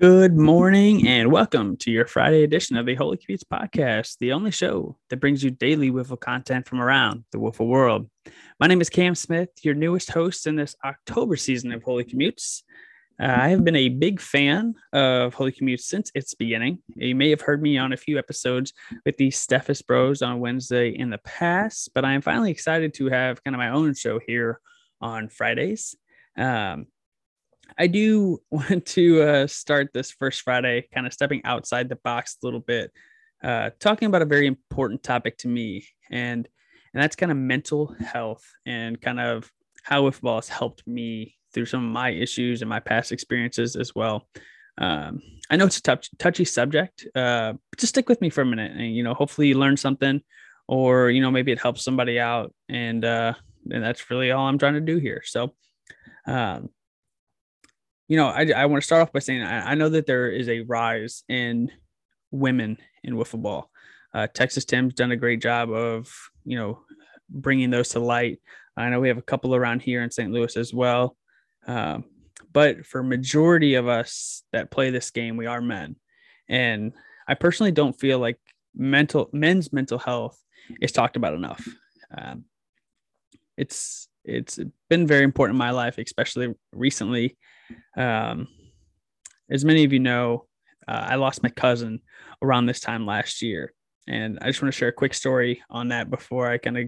Good morning and welcome to your Friday edition of the Holy Commutes podcast, the only show that brings you daily Wiffle content from around the Wiffle world. My name is Cam Smith, your newest host in this October season of Holy Commutes. I have been a big fan of Holy Commutes since its beginning. You may have heard me on a few episodes with the Steffes Bros on Wednesday in the past, but I am finally excited to have kind of my own show here on Fridays. I do want to start this first Friday kind of stepping outside the box a little bit, talking about a very important topic to me, and that's kind of mental health and kind of how Wiffle has helped me through some of my issues and my past experiences as well. I know it's a touchy subject, but just stick with me for a minute, and hopefully you learn something, or maybe it helps somebody out, and that's really all I'm trying to do here. So. I want to start off by saying I know that there is a rise in women in wiffle ball. Texas Tim's done a great job of, bringing those to light. I know we have a couple around here in St. Louis as well. But for majority of us that play this game, we are men. And I personally don't feel like men's mental health is talked about enough. It's been very important in my life, especially recently. As many of you know, I lost my cousin around this time last year, and I just want to share a quick story on that before I kind of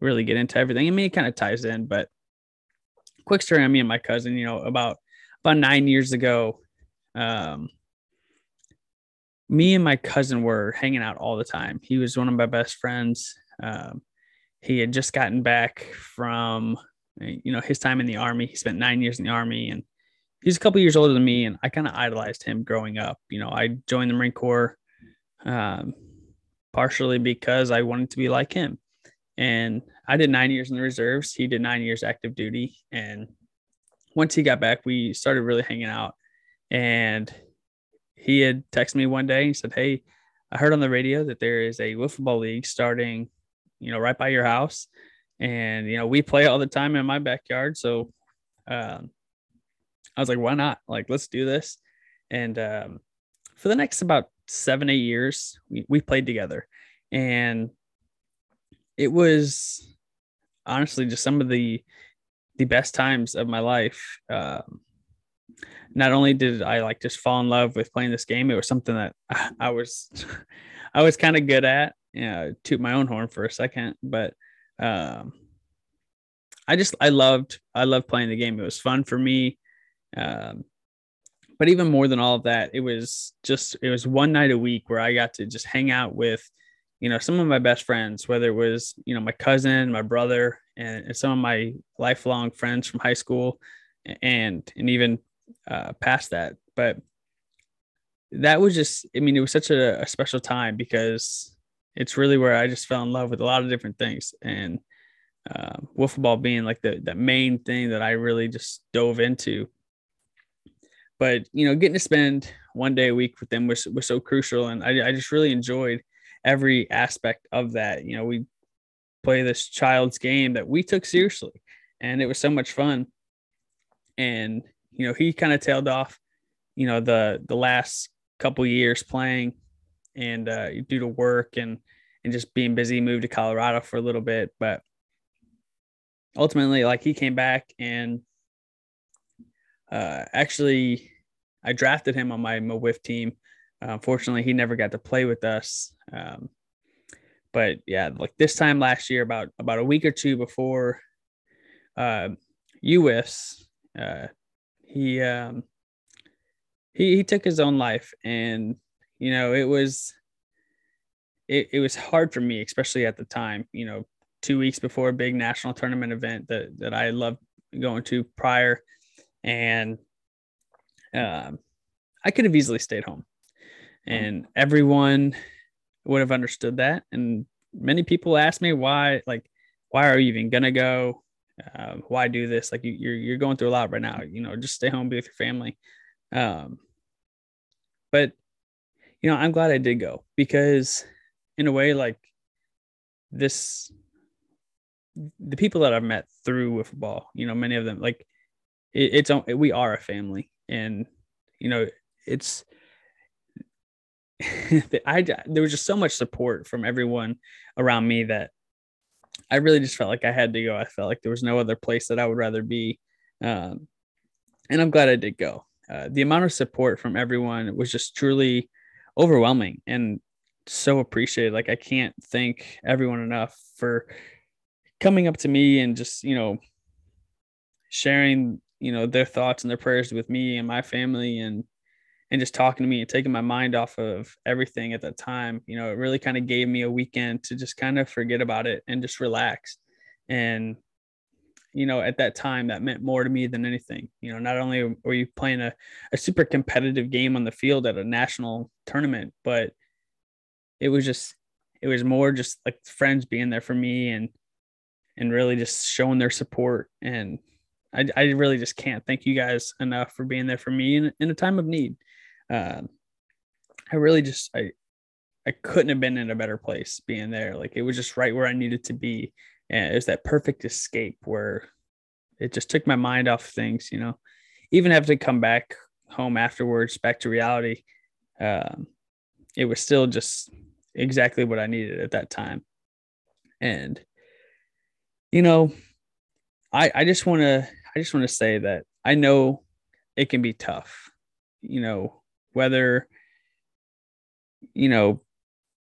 really get into everything. I mean, it kind of ties in, but quick story on me and my cousin. About 9 years ago, me and my cousin were hanging out all the time. He was one of my best friends. He had just gotten back from his time in the Army. He spent 9 years in the Army, and he's a couple years older than me, and I kind of idolized him growing up. I joined the Marine Corps partially because I wanted to be like him. And I did 9 years in the reserves. He did 9 years active duty. And once he got back, we started really hanging out. And he had texted me one day and said, "Hey, I heard on the radio that there is a wiffle ball league starting, right by your house. And, we play all the time in my backyard." So I was like, why not? Like, let's do this. And for the next about 7-8 years, we played together. And it was honestly just some of the best times of my life. Not only did I just fall in love with playing this game, it was something that I was kind of good at. Toot my own horn for a second, but I loved playing the game. It was fun for me. But even more than all of that, it was one night a week where I got to just hang out with, some of my best friends, whether it was, my cousin, my brother, and some of my lifelong friends from high school and even, past that. But that was it was such a special time, because it's really where I just fell in love with a lot of different things, and wiffle ball being the main thing that I really just dove into. But getting to spend one day a week with them was so crucial, and I just really enjoyed every aspect of that. We play this child's game that we took seriously, and it was so much fun. And he kind of tailed off, the last couple years playing. And due to work and just being busy, moved to Colorado for a little bit. But ultimately, he came back, and actually I drafted him on my MWIF team. Unfortunately, he never got to play with us. But yeah, this time last year, about a week or two before UFs, he took his own life. And it was hard for me, especially at the time. 2 weeks before a big national tournament event that I loved going to prior, and I could have easily stayed home, and everyone would have understood that. And many people asked me why are you even gonna go? Why do this? You're going through a lot right now. Just stay home, be with your family. But I'm glad I did go, because in a way, the people that I've met through wiffle ball, many of them, we are a family. And, you know, it's, there was just so much support from everyone around me that I really just felt like I had to go. I felt like there was no other place that I would rather be. And I'm glad I did go. The amount of support from everyone was just truly overwhelming and so appreciated. Like, I can't thank everyone enough for coming up to me and just, you know, sharing, you know, their thoughts and their prayers with me and my family, and just talking to me and taking my mind off of everything at that time. You know, it really kind of gave me a weekend to just kind of forget about it and just relax. And, you know, at that time, that meant more to me than anything. You know, not only were you playing a super competitive game on the field at a national tournament, but it was more just like friends being there for me and really just showing their support. And I really just can't thank you guys enough for being there for me in a time of need. I couldn't have been in a better place being there. Like, it was just right where I needed to be. And it was that perfect escape where it just took my mind off things, you know, even having to come back home afterwards, back to reality. It was still just exactly what I needed at that time. And, you know, I just want to say that I know it can be tough, you know, whether, you know,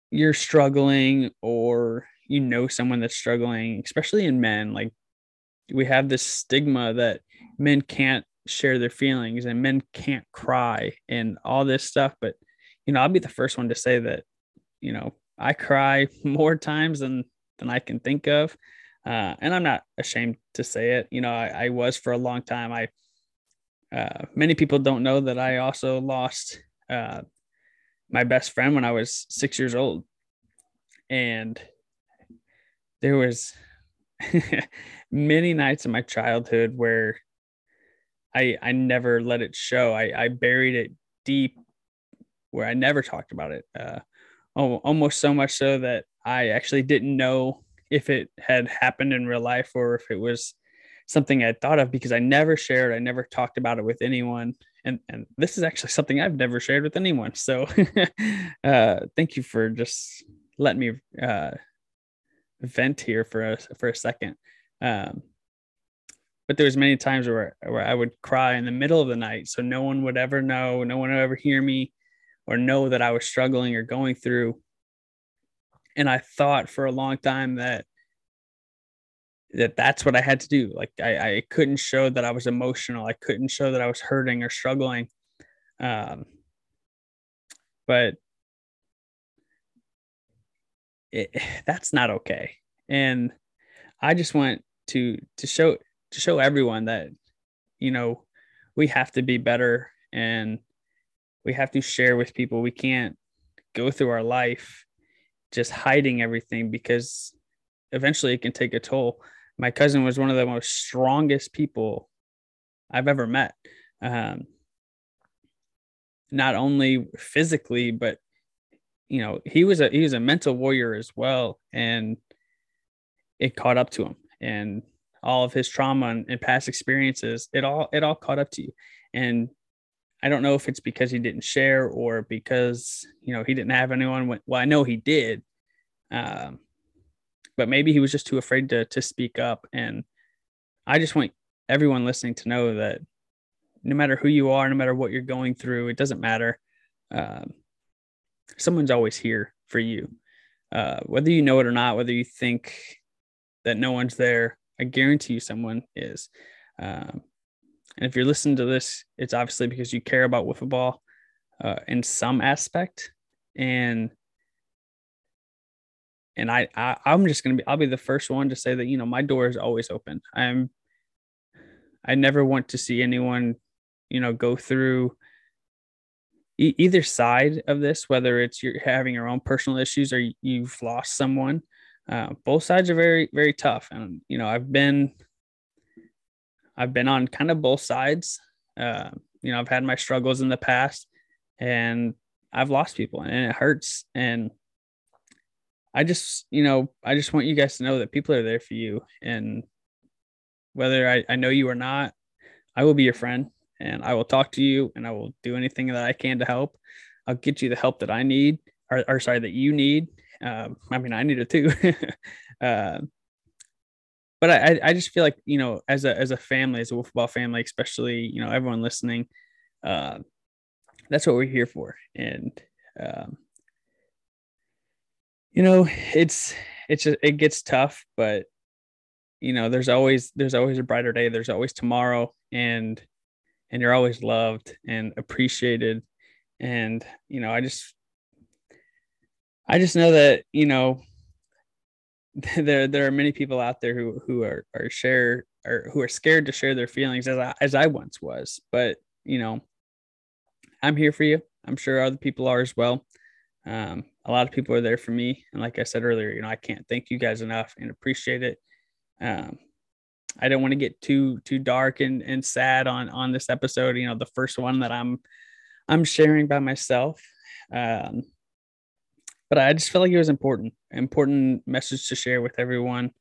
you're struggling or, you know, someone that's struggling, especially in men. Like, we have this stigma that men can't share their feelings and men can't cry and all this stuff. But, you know, I'll be the first one to say that, you know, I cry more times than I can think of. And I'm not ashamed to say it. You know, I was for a long time. Many people don't know that I also lost my best friend when I was 6 years old. And there was many nights in my childhood where I never let it show. I buried it deep, where I never talked about it. Almost so much so that I actually didn't know if it had happened in real life or if it was something I thought of, because I never shared. I never talked about it with anyone. And this is actually something I've never shared with anyone. So thank you for just letting me vent here for a second. But there was many times where I would cry in the middle of the night. So no one would ever know, no one would ever hear me or know that I was struggling or going through. And I thought for a long time that's what I had to do. Like, I couldn't show that I was emotional. I couldn't show that I was hurting or struggling. But that's not okay. And I just want to show everyone that, you know, we have to be better and we have to share with people. We can't go through our life just hiding everything, because eventually it can take a toll. My cousin was one of the most strongest people I've ever met. Not only physically, but, you know, he was a mental warrior as well. And it caught up to him, and all of his trauma and past experiences, it all caught up to you. And I don't know if it's because he didn't share or because, you know, he didn't have anyone. Well, I know he did. But maybe he was just too afraid to speak up. And I just want everyone listening to know that no matter who you are, no matter what you're going through, it doesn't matter. Someone's always here for you. Whether you know it or not, whether you think that no one's there, I guarantee you someone is. And if you're listening to this, it's obviously because you care about wiffle ball in some aspect. And I'll be the first one to say that, you know, my door is always open. I never want to see anyone, you know, go through either side of this, whether it's you're having your own personal issues or you've lost someone. Both sides are very, very tough. And, you know, I've been on kind of both sides. You know, I've had my struggles in the past and I've lost people and it hurts. And I just want you guys to know that people are there for you. And whether I know you or not, I will be your friend. and I will talk to you, and I will do anything that I can to help. I'll get you the help that I need, or sorry, that you need. I mean, I need it too. But I just feel like, you know, as a family, as a wiffle ball family, especially, you know, everyone listening, that's what we're here for. And, you know, it gets tough, but, you know, there's always a brighter day. There's always tomorrow, and you're always loved and appreciated. And, you know, I just know that, you know, there are many people out there who are scared to share their feelings, as I once was. But, you know, I'm here for you. I'm sure other people are as well. A lot of people are there for me, and like I said earlier, you know, I can't thank you guys enough and appreciate it. I don't want to get too dark and sad on this episode. You know, the first one that I'm sharing by myself. But I just felt like it was important message to share with everyone.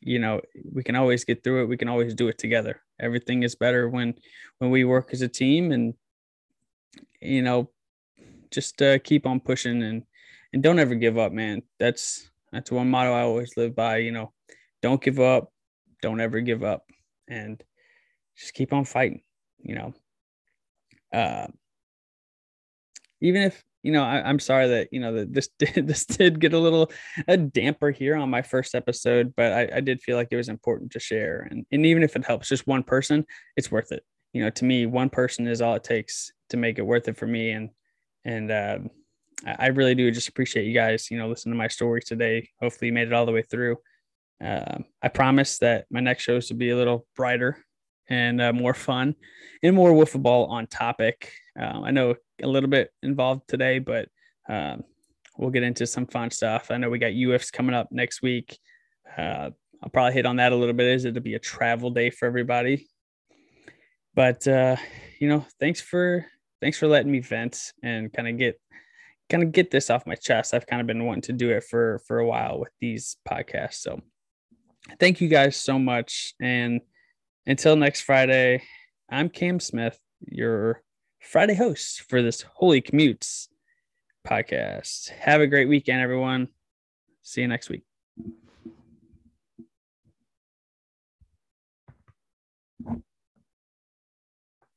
You know, we can always get through it. We can always do it together. Everything is better when we work as a team, and, you know, just keep on pushing and don't ever give up, man. That's one motto I always live by. You know, don't give up, don't ever give up, and just keep on fighting, you know. Even if, you know, I'm sorry that, you know, that this did get a damper here on my first episode, but I did feel like it was important to share. And even if it helps just one person, it's worth it. You know, to me, one person is all it takes to make it worth it for me. And I really do just appreciate you guys, you know, listening to my story today. Hopefully you made it all the way through. I promise that my next show is to be a little brighter and more fun and more wiffle ball on topic. I know a little bit involved today, but we'll get into some fun stuff. I know we got UFs coming up next week. I'll probably hit on that a little bit, as it'll be a travel day for everybody. But, you know, thanks for letting me vent and kind of get this off my chest. I've kind of been wanting to do it for a while with these podcasts. So thank you guys so much. And until next Friday, I'm Cam Smith, your Friday host for this Holy Commutes podcast. Have a great weekend, everyone. See you next week.